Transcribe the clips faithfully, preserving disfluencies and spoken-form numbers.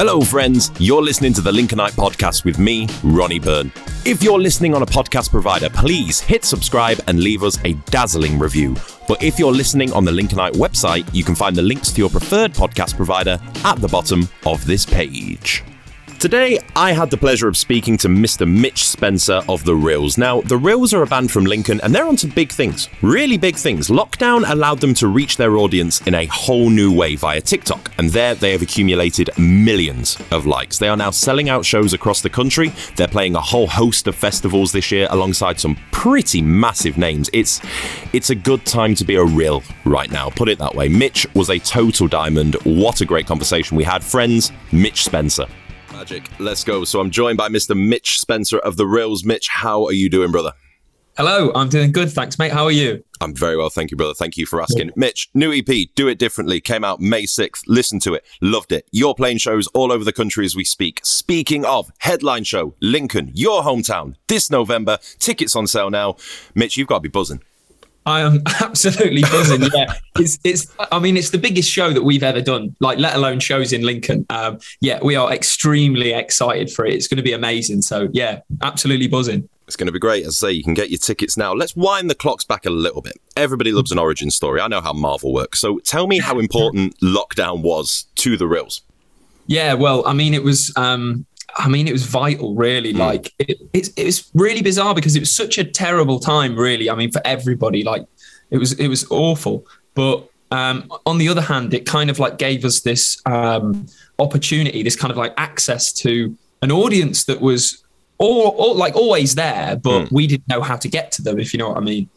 Hello, friends. You're listening to The Lincolnite Podcast with me, Ronnie Byrne. If you're listening on a podcast provider, please hit subscribe and leave us a dazzling review. But if you're listening on the Lincolnite website, you can find the links to your preferred podcast provider at the bottom of this page. Today, I had the pleasure of speaking to Mister Mitch Spencer of The Rills. Now, The Rills are a band from Lincoln, and they're onto big things, really big things. Lockdown allowed them to reach their audience in a whole new way via TikTok, and there they have accumulated millions of likes. They are now selling out shows across the country. They're playing a whole host of festivals this year alongside some pretty massive names. It's, it's a good time to be a Rill right now, put it that way. Mitch was a total diamond. What a great conversation we had. Friends, Mitch Spencer. Magic. Let's go. So I'm joined by Mister Mitch Spencer of The Rills. Mitch, how are you doing, brother? Hello, I'm doing good. Thanks, mate. How are you? I'm very well. Thank you, brother. Thank you for asking. Yeah. Mitch, new E P, Do It Differently, came out May sixth. Listen to it. Loved it. You're playing shows all over the country as we speak. Speaking of, headline show, Lincoln, your hometown, this November. Tickets on sale now. Mitch, you've got to be buzzing. I am absolutely buzzing. Yeah, it's it's. I mean, it's the biggest show that we've ever done. Like, let alone shows in Lincoln. Um, yeah, we are extremely excited for it. It's going to be amazing. So yeah, absolutely buzzing. It's going to be great. As I say, you can get your tickets now. Let's wind the clocks back a little bit. Everybody loves an origin story. I know how Marvel works. So tell me how important lockdown was to The Rills. Yeah, well, I mean, it was. Um, I mean, it was vital, really. Like, it, it, it was really bizarre because it was such a terrible time, really. I mean, for everybody, like, it was it was awful. But um, on the other hand, it kind of like gave us this um, opportunity, this kind of like access to an audience that was all, all like always there, but mm. we didn't know how to get to them, if you know what I mean.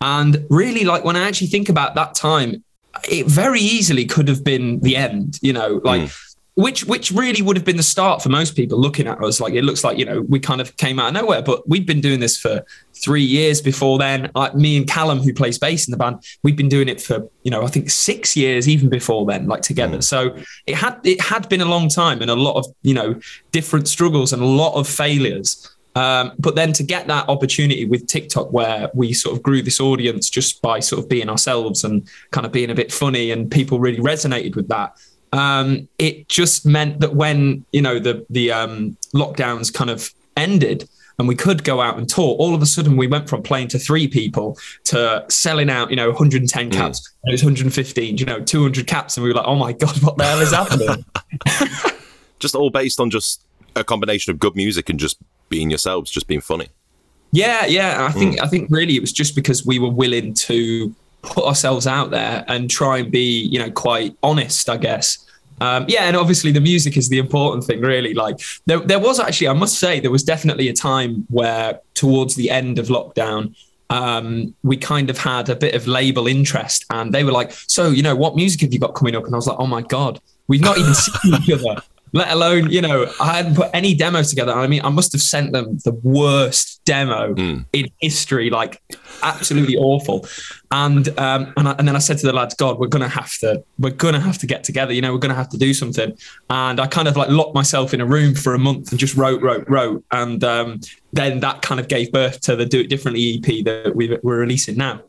And really, like, when I actually think about that time, it very easily could have been the end, you know, like. Mm. Which which really would have been the start for most people looking at us. Like, it looks like, you know, we kind of came out of nowhere, but we'd been doing this for three years before then. Like, me and Callum, who plays bass in the band, we'd been doing it for, you know, I think six years even before then, like, together. Mm. So it had it had been a long time and a lot of, you know, different struggles and a lot of failures. Um, but then to get that opportunity with TikTok, where we sort of grew this audience just by sort of being ourselves and kind of being a bit funny, and people really resonated with that. Um, it just meant that when, you know, the, the um, lockdowns kind of ended and we could go out and tour, all of a sudden we went from playing to three people to selling out, you know, one hundred ten caps. Mm. It was one hundred fifteen, you know, two hundred caps. And we were like, oh my God, what the hell is happening? Just all based on just a combination of good music and just being yourselves, just being funny. Yeah, yeah. I think, mm. I think really it was just because we were willing to put ourselves out there and try and be, you know, quite honest, I guess. Um, yeah, and obviously the music is the important thing, really. Like, there, there was actually, I must say, there was definitely a time where towards the end of lockdown, um, we kind of had a bit of label interest, and they were like, so, you know, what music have you got coming up? And I was like, oh my God, we've not even seen each other, let alone, you know, I hadn't put any demos together. I mean, I must have sent them the worst demo mm. in history, like, absolutely awful. And um, and, I, and then I said to the lads, God, we're gonna have to, we're gonna have to get together. You know, we're gonna have to do something. And I kind of like locked myself in a room for a month and just wrote, wrote, wrote. And um, then that kind of gave birth to the Do It Differently E P that we, we're releasing now.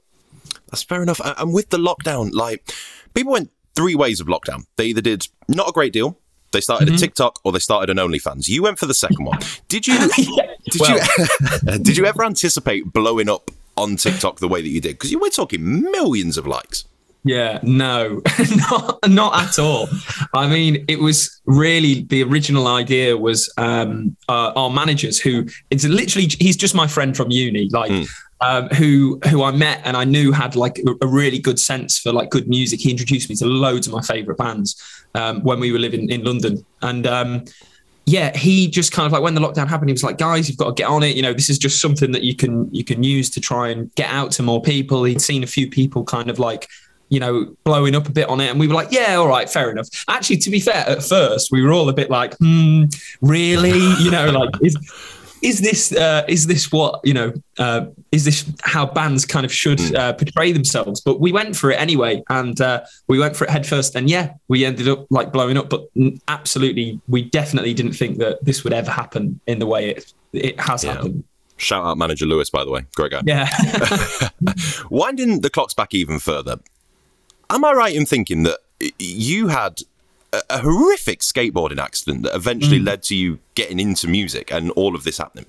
That's fair enough. And with the lockdown, like, people went three ways of lockdown. They either did not a great deal, they started mm-hmm. a TikTok, or they started an OnlyFans. You went for the second one. Did you? Did well, you? Did you ever anticipate blowing up on TikTok the way that you did? Because you were talking millions of likes. Yeah, no, not, not at all. I mean, it was really, the original idea was um, uh, our managers, who, it's literally, he's just my friend from uni, like, mm. um, who who I met and I knew had like a really good sense for like good music. He introduced me to loads of my favourite bands um, when we were living in London. And um, yeah, he just kind of like, when the lockdown happened, he was like, guys, you've got to get on it. You know, this is just something that you can you can use to try and get out to more people. He'd seen a few people kind of like, you know, blowing up a bit on it. And we were like, yeah, all right, fair enough. Actually, to be fair, at first, we were all a bit like, hmm, really? You know, like, is, is this, uh, is this what, you know, uh, is this how bands kind of should uh, portray themselves? But we went for it anyway. And uh, we went for it head first. And yeah, we ended up like blowing up. But absolutely, we definitely didn't think that this would ever happen in the way it it has yeah. happened. Shout out manager Lewis, by the way. Great guy. Yeah. Winding the clocks back even further, am I right in thinking that you had a, a horrific skateboarding accident that eventually mm. led to you getting into music and all of this happening.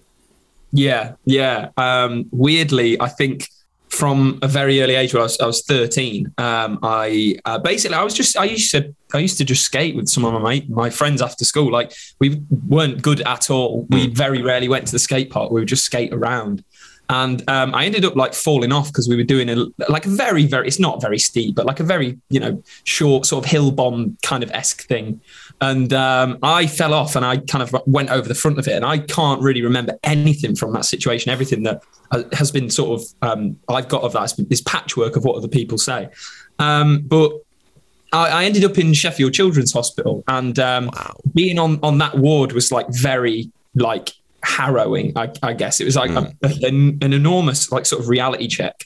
Yeah, yeah. Um, weirdly, I think from a very early age, when I was, I was thirteen, um, I uh, basically I was just I used to I used to just skate with some of my my friends after school. Like, we weren't good at all. Mm. We very rarely went to the skate park. We would just skate around. And um, I ended up like falling off because we were doing a, like a very, very, it's not very steep, but like a very, you know, short sort of hill bomb kind of esque thing. And um, I fell off and I kind of went over the front of it. And I can't really remember anything from that situation. Everything that has been sort of, um, I've got of that is patchwork of what other people say. Um, but I, I ended up in Sheffield Children's Hospital, and um, wow. being on, on that ward was like very like, harrowing, I, I guess. It was like mm. a, a, an, an enormous like sort of reality check.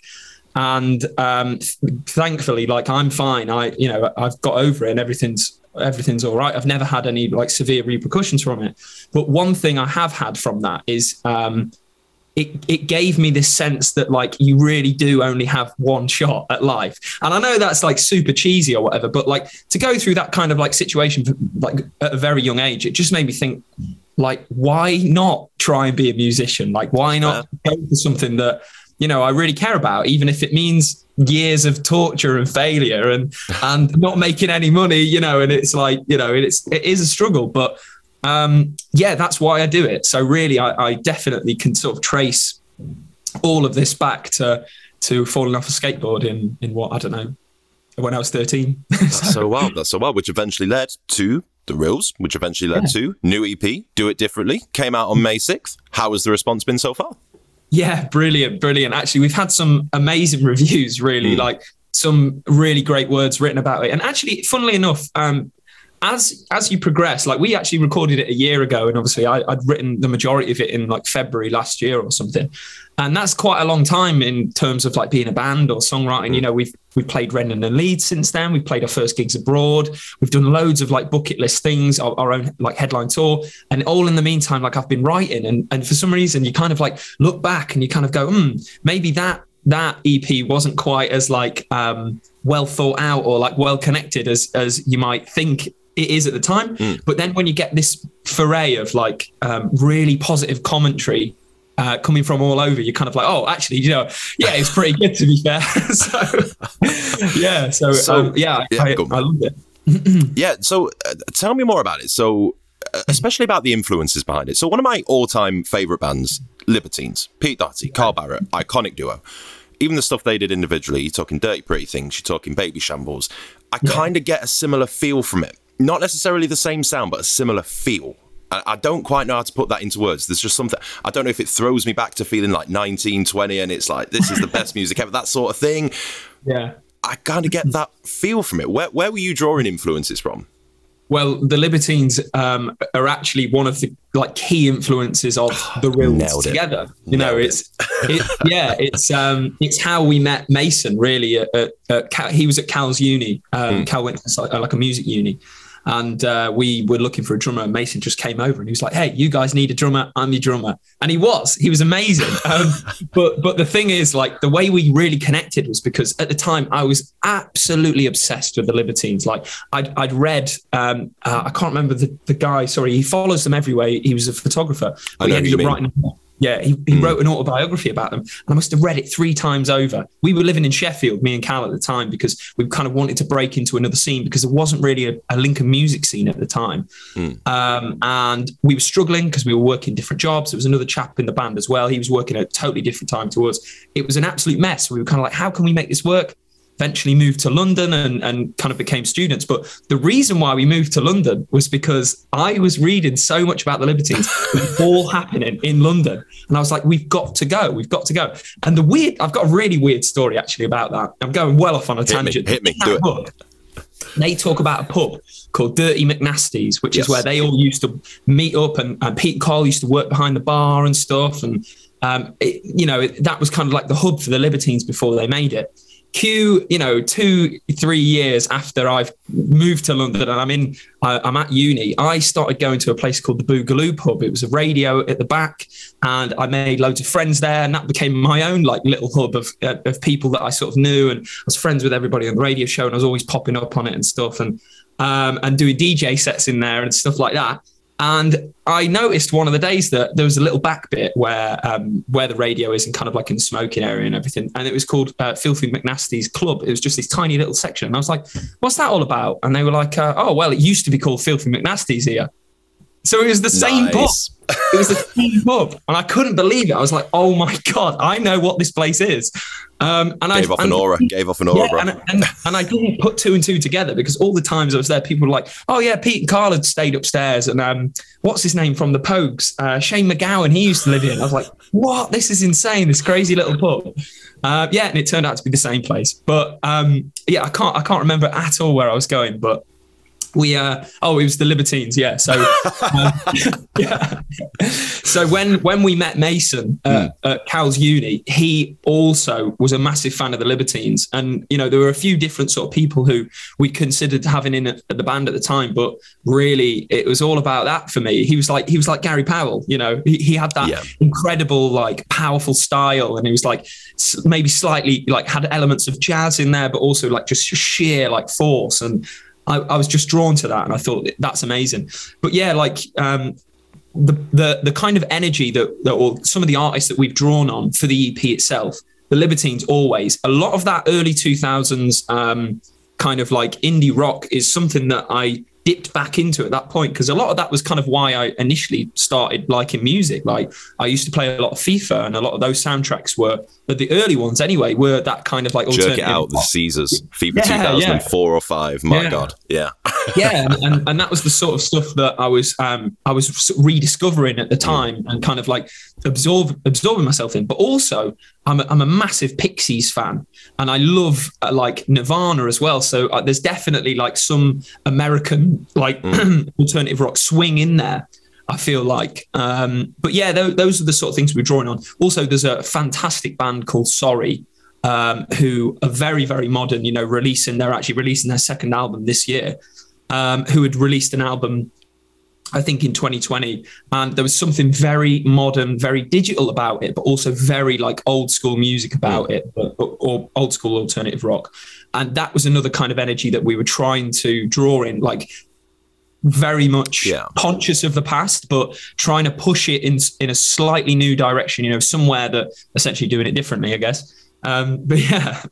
And um, thankfully, like, I'm fine. I, you know, I've got over it and everything's, everything's all right. I've never had any like severe repercussions from it. But one thing I have had from that is um, it, it gave me this sense that like, you really do only have one shot at life. And I know that's like super cheesy or whatever, but like to go through that kind of like situation, like at a very young age, it just made me think, like, why not try and be a musician? Like, why not go for something that, you know, I really care about, even if it means years of torture and failure and, and not making any money, you know, and it's like, you know, it's, it is a struggle, but um, yeah, that's why I do it. So really, I, I definitely can sort of trace all of this back to, to falling off a skateboard in, in what, I don't know, when I was thirteen. That's so wild. That's so wild, which eventually led to The Rills, which eventually led yeah. to new E P, Do It Differently, came out on May sixth. How has the response been so far? Yeah, brilliant, brilliant. Actually, we've had some amazing reviews, really, mm. like some really great words written about it. And actually, funnily enough, um, as as you progress, like, we actually recorded it a year ago, and obviously I, I'd written the majority of it in like February last year or something. And that's quite a long time in terms of like being a band or songwriting. You know, we've we've played Rendon and Leeds since then. We've played our first gigs abroad. We've done loads of like bucket list things, our, our own like headline tour. And all in the meantime, like, I've been writing, and, and for some reason you kind of like look back and you kind of go, hmm, maybe that that E P wasn't quite as like um, well thought out or like well connected as as you might think it is at the time. Mm. But then when you get this foray of like um, really positive commentary uh, coming from all over, you're kind of like, oh, actually, you know, yeah, it's pretty good, to be fair. so yeah, so, so um, yeah, yeah I, I love it. yeah, so uh, tell me more about it. So uh, especially about the influences behind it. So one of my all-time favourite bands, Libertines, Pete Doherty, Carl Barrett, iconic duo. Even the stuff they did individually, you're talking Dirty Pretty Things, you're talking Baby Shambles. I yeah. kind of get a similar feel from it. Not necessarily the same sound, but a similar feel. I don't quite know how to put that into words. There's just something, I don't know if it throws me back to feeling like nineteen, twenty, and it's like, this is the best music ever, that sort of thing. Yeah. I kind of get that feel from it. Where where were you drawing influences from? Well, the Libertines um, are actually one of the like key influences of the Rills together. You know, Nailed it's it. It, yeah, it's um, it's how we met Mason. Really, at, at, at Cal, he was at Cal's uni. Um, mm. Cal went to like, like a music uni, and uh, we were looking for a drummer. And Mason just came over and he was like, "Hey, you guys need a drummer? I'm your drummer." And he was. He was amazing. Um, but but the thing is, like, the way we really connected was because at the time I was absolutely obsessed with the Libertines. Like, I'd, I'd read, um, uh, I can't remember the, the guy, sorry, he follows them everywhere. He was a photographer. I know who you mean. Yeah, he, he mm. wrote an autobiography about them. And I must have read it three times over. We were living in Sheffield, me and Cal at the time, because we kind of wanted to break into another scene because there wasn't really a, a Lincoln music scene at the time. Mm. Um, and we were struggling because we were working different jobs. There was another chap in the band as well. He was working at a totally different time to us. It was an absolute mess. We were kind of like, how can we make this work? Eventually moved to London and, and kind of became students. But the reason why we moved to London was because I was reading so much about the Libertines. It was all happening in London. And I was like, we've got to go. We've got to go. And the weird, I've got a really weird story actually about that. I'm going well off on a tangent. Hit me, hit me, do it. They talk about a pub called Dirty McNasty's, which yes. is where they all used to meet up. And, and Pete and Carl used to work behind the bar and stuff. And, um, it, you know, it, that was kind of like the hub for the Libertines before they made it. Q, you know, two, three years after I've moved to London and I'm in, uh, I'm at uni, I started going to a place called the Boogaloo pub. It was a radio at the back and I made loads of friends there and that became my own like little hub of uh, of people that I sort of knew and I was friends with everybody on the radio show and I was always popping up on it and stuff. And um, and doing D J sets in there and stuff like that. And I noticed one of the days that there was a little back bit where um, where the radio is and kind of like in the smoking area and everything. And it was called uh, Filthy McNasty's Club. It was just this tiny little section. And I was like, what's that all about? And they were like, uh, oh, well, it used to be called Filthy McNasty's here. So it was the same nice. pub. It was the same pub. And I couldn't believe it. I was like, oh my God, I know what this place is. Um, and gave I off and, an aura, gave off an aura, yeah, bro. And, and, and I didn't put two and two together because all the times I was there, people were like, oh yeah, Pete and Carl had stayed upstairs. And um, what's his name from The Pogues? Uh, Shane McGowan, he used to live in. I was like, what? This is insane. This crazy little pub. Uh, yeah. And it turned out to be the same place. But um, yeah, I can't, I can't remember at all where I was going, but We uh oh it was the Libertines yeah so uh, yeah so when when we met Mason uh, mm. at Cal's uni, he also was a massive fan of the Libertines, and you know there were a few different sort of people who we considered having in a, the band at the time, but really it was all about that for me. He was like he was like Gary Powell, you know, he, he had that yeah. incredible like powerful style, and he was like maybe slightly like had elements of jazz in there, but also like just sheer like force, and I, I was just drawn to that, and I thought that's amazing. But yeah, like um, the, the the kind of energy that, that or some of the artists that we've drawn on for the E P itself, the Libertines always, a lot of that early two thousands um, kind of like indie rock is something that I dipped back into at that point, because a lot of that was kind of why I initially started liking music. Like I used to play a lot of FIFA, and a lot of those soundtracks were, but the early ones anyway, were that kind of like alternative. Jerk It Out, The Caesars, FIFA yeah, two thousand four yeah. or five. My yeah. God, yeah, yeah, and, and, and that was the sort of stuff that I was um, I was rediscovering at the time and kind of like absorb absorbing myself in. But also, I'm a, I'm a massive Pixies fan, and I love uh, like Nirvana as well. So uh, there's definitely like some American like mm. alternative rock swing in there, I feel like. Um, but yeah, th- those are the sort of things we're drawing on. Also, there's a fantastic band called Sorry, um, who are very, very modern, you know, releasing, they're actually releasing their second album this year, um, who had released an album, I think in twenty twenty, and there was something very modern, very digital about it, but also very like old school music about mm. it, but, but, or old school alternative rock. And that was another kind of energy that we were trying to draw in, like very much yeah. conscious of the past, but trying to push it in in a slightly new direction, you know, somewhere that essentially doing it differently, I guess. Um, but yeah.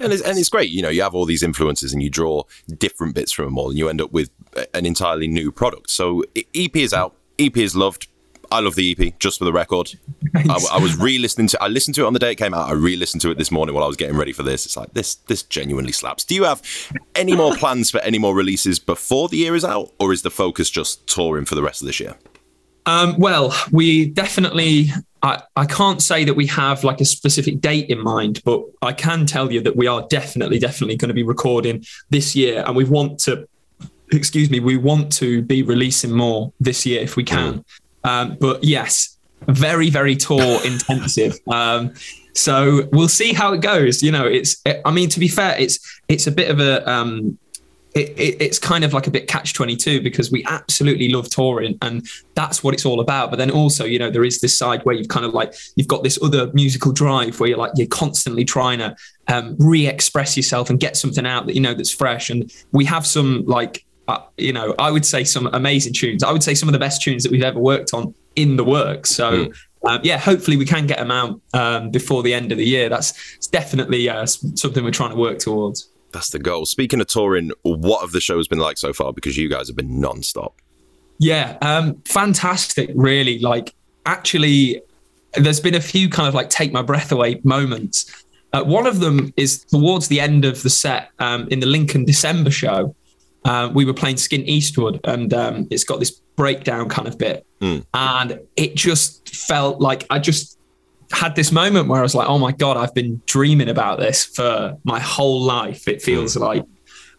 And it's, and it's great, you know, you have all these influences and you draw different bits from them all, and you end up with an entirely new product. So E P is out, E P is loved. I love the E P, just for the record. I, I was re-listening to I listened to it on the day it came out. I re-listened to it this morning while I was getting ready for this. It's like, this this genuinely slaps. Do you have any more plans for any more releases before the year is out, or is the focus just touring for the rest of this year? Um, well, we definitely... I, I can't say that we have like a specific date in mind, but I can tell you that we are definitely, definitely going to be recording this year, and we want to, excuse me, we want to be releasing more this year if we can. Um, but yes, very, very tour intensive. Um, so we'll see how it goes. You know, it's, it, I mean, to be fair, it's, it's a bit of a, um, it, it, it's kind of like a bit catch twenty-two, because we absolutely love touring and that's what it's all about. But then also, you know, there is this side where you've kind of like, you've got this other musical drive where you're like, you're constantly trying to um, re-express yourself and get something out that, you know, that's fresh. And we have some like, Uh, you know, I would say some amazing tunes. I would say some of the best tunes that we've ever worked on in the works. So, mm. um, yeah, hopefully we can get them out um, before the end of the year. That's it's definitely uh, something we're trying to work towards. That's the goal. Speaking of touring, what have the shows been like so far? Because you guys have been nonstop. Yeah, um, fantastic, really. Like, actually, there's been a few kind of like take my breath away moments. Uh, one of them is towards the end of the set um, in the Lincoln December show. Uh, we were playing Skin Eastwood, and um, it's got this breakdown kind of bit. Mm. And it just felt like I just had this moment where I was like, oh my God, I've been dreaming about this for my whole life, it feels mm. like.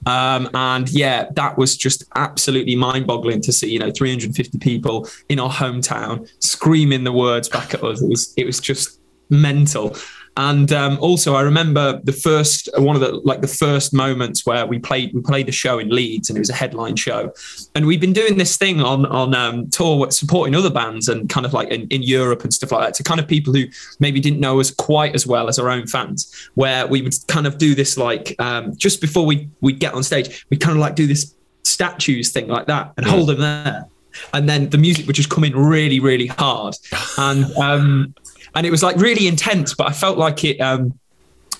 Um, and yeah, that was just absolutely mind boggling to see, you know, three hundred fifty people in our hometown screaming the words back at us. It was, it was just mental. And um, also, I remember the first one of the like the first moments where we played we played a show in Leeds, and it was a headline show. And we've been doing this thing on on um, tour, supporting other bands and kind of like in, in Europe and stuff like that, to kind of people who maybe didn't know us quite as well as our own fans. Where we would kind of do this like um, just before we we get on stage, we kind of like do this statues, thing like that, and yeah. hold them there. And then the music would just come in really, really hard. And um, and it was like really intense, but I felt like it um,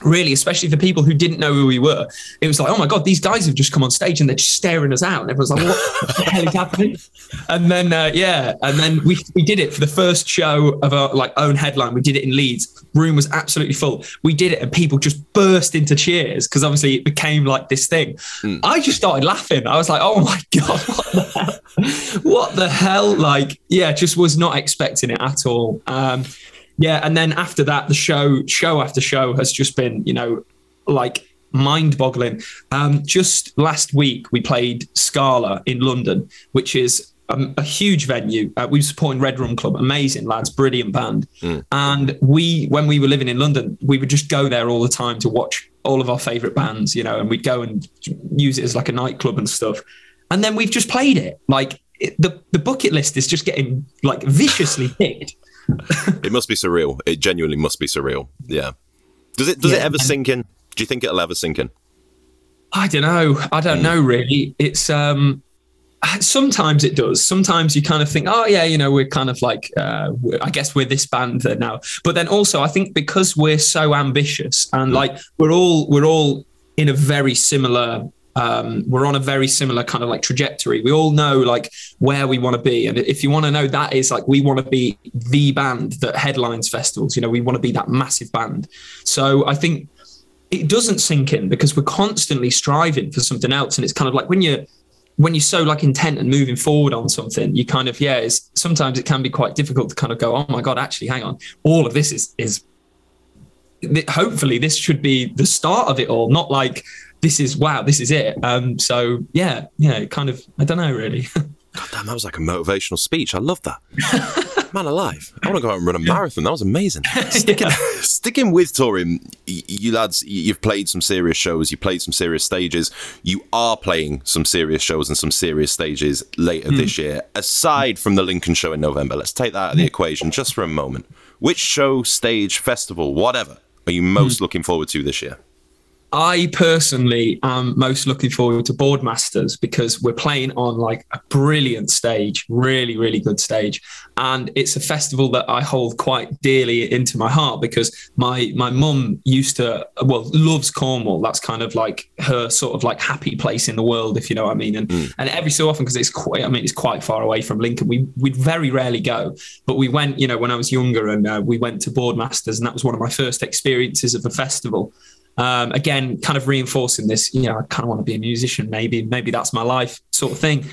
really, especially for people who didn't know who we were, it was like, oh my God, these guys have just come on stage and they're just staring us out. And everyone's like, what the hell is happening? And then, uh, yeah. And then we, we did it for the first show of our like own headline. We did it in Leeds. Room was absolutely full. We did it and people just burst into cheers because obviously it became like this thing. Mm. I just started laughing. I was like, oh my God, what the hell? What the hell? Like, yeah, just was not expecting it at all. Um, yeah. And then after that, the show, show after show has just been, you know, like mind boggling. Um, just last week we played Scala in London, which is um, a huge venue. Uh, we were supporting Red Room Club, amazing lads, brilliant band. Mm. And we, when we were living in London, we would just go there all the time to watch all of our favorite bands, you know, and we'd go and use it as like a nightclub and stuff. And then we've just played it. Like it, the, the bucket list is just getting like viciously picked. It must be surreal. It genuinely must be surreal. Yeah. Does it does yeah, it ever sink in? Do you think it'll ever sink in? I don't know. I don't mm. know really. It's um sometimes it does. Sometimes you kind of think, oh yeah, you know, we're kind of like uh I guess we're this band that now. But then also I think because we're so ambitious and mm. like we're all we're all in a very similar Um, we're on a very similar kind of like trajectory. We all know like where we want to be. And if you want to know that is like, we want to be the band that headlines festivals, you know, we want to be that massive band. So I think it doesn't sink in because we're constantly striving for something else. And it's kind of like when you're, when you're so like intent and moving forward on something, you kind of, yeah, it's, sometimes it can be quite difficult to kind of go, oh my God, actually, hang on. All of this is, is hopefully this should be the start of it all. Not like, this is, wow, this is it. Um, so, yeah, yeah, kind of, I don't know, really. God damn, that was like a motivational speech. I love that. Man alive. I want to go out and run a marathon. That was amazing. Sticking, yeah. sticking with touring, you lads, you've played some serious shows, you played some serious stages, you are playing some serious shows and some serious stages later mm. this year. Aside from the Lincoln show in November, let's take that out of the equation just for a moment. Which show, stage, festival, whatever, are you most mm. looking forward to this year? I personally am most looking forward to Boardmasters because we're playing on like a brilliant stage, really, really good stage. And it's a festival that I hold quite dearly into my heart because my my mum used to, well, loves Cornwall. That's kind of like her sort of like happy place in the world, if you know what I mean. And mm. and every so often, because it's quite, I mean, it's quite far away from Lincoln. We, we'd very rarely go, but we went, you know, when I was younger and uh, we went to Boardmasters and that was one of my first experiences of a festival. Um, again, kind of reinforcing this, you know, I kind of want to be a musician, maybe, maybe that's my life sort of thing.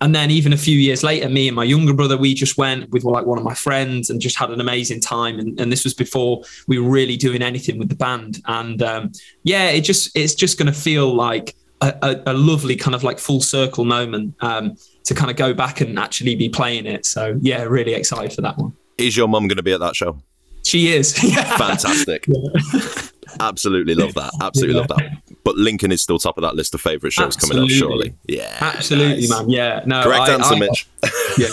And then even a few years later, me and my younger brother, we just went with like one of my friends and just had an amazing time. And, and this was before we were really doing anything with the band. And um, yeah, it just, it's just going to feel like a, a, a lovely kind of like full circle moment um, to kind of go back and actually be playing it. So yeah, really excited for that one. Is your mum going to be at that show? She is. Fantastic. Yeah. Absolutely love that. Absolutely yeah. love that. But Lincoln is still top of that list of favourite shows absolutely. coming up, surely. Yeah. Absolutely, nice. man. Yeah. No. Correct I, answer, I, Mitch. Yeah.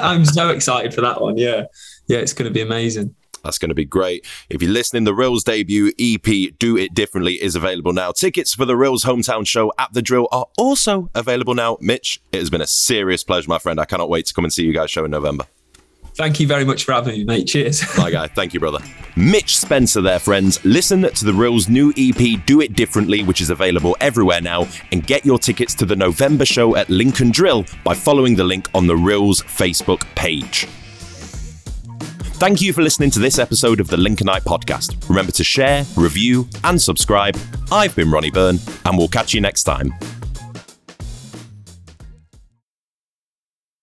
I'm so excited for that one. Yeah. Yeah, it's going to be amazing. That's going to be great. If you're listening, The Rills' debut E P, Do It Differently, is available now. Tickets for The Rills' hometown show at The Drill are also available now. Mitch, it has been a serious pleasure, my friend. I cannot wait to come and see you guys show in November. Thank you very much for having me, mate. Cheers. Bye, guy. Thank you, brother. Mitch Spencer there, friends. Listen to The Rills' new E P, Do It Differently, which is available everywhere now, and get your tickets to the November show at Lincoln Drill by following the link on The Rills' Facebook page. Thank you for listening to this episode of The Lincolnite Podcast. Remember to share, review, and subscribe. I've been Ronnie Byrne, and we'll catch you next time.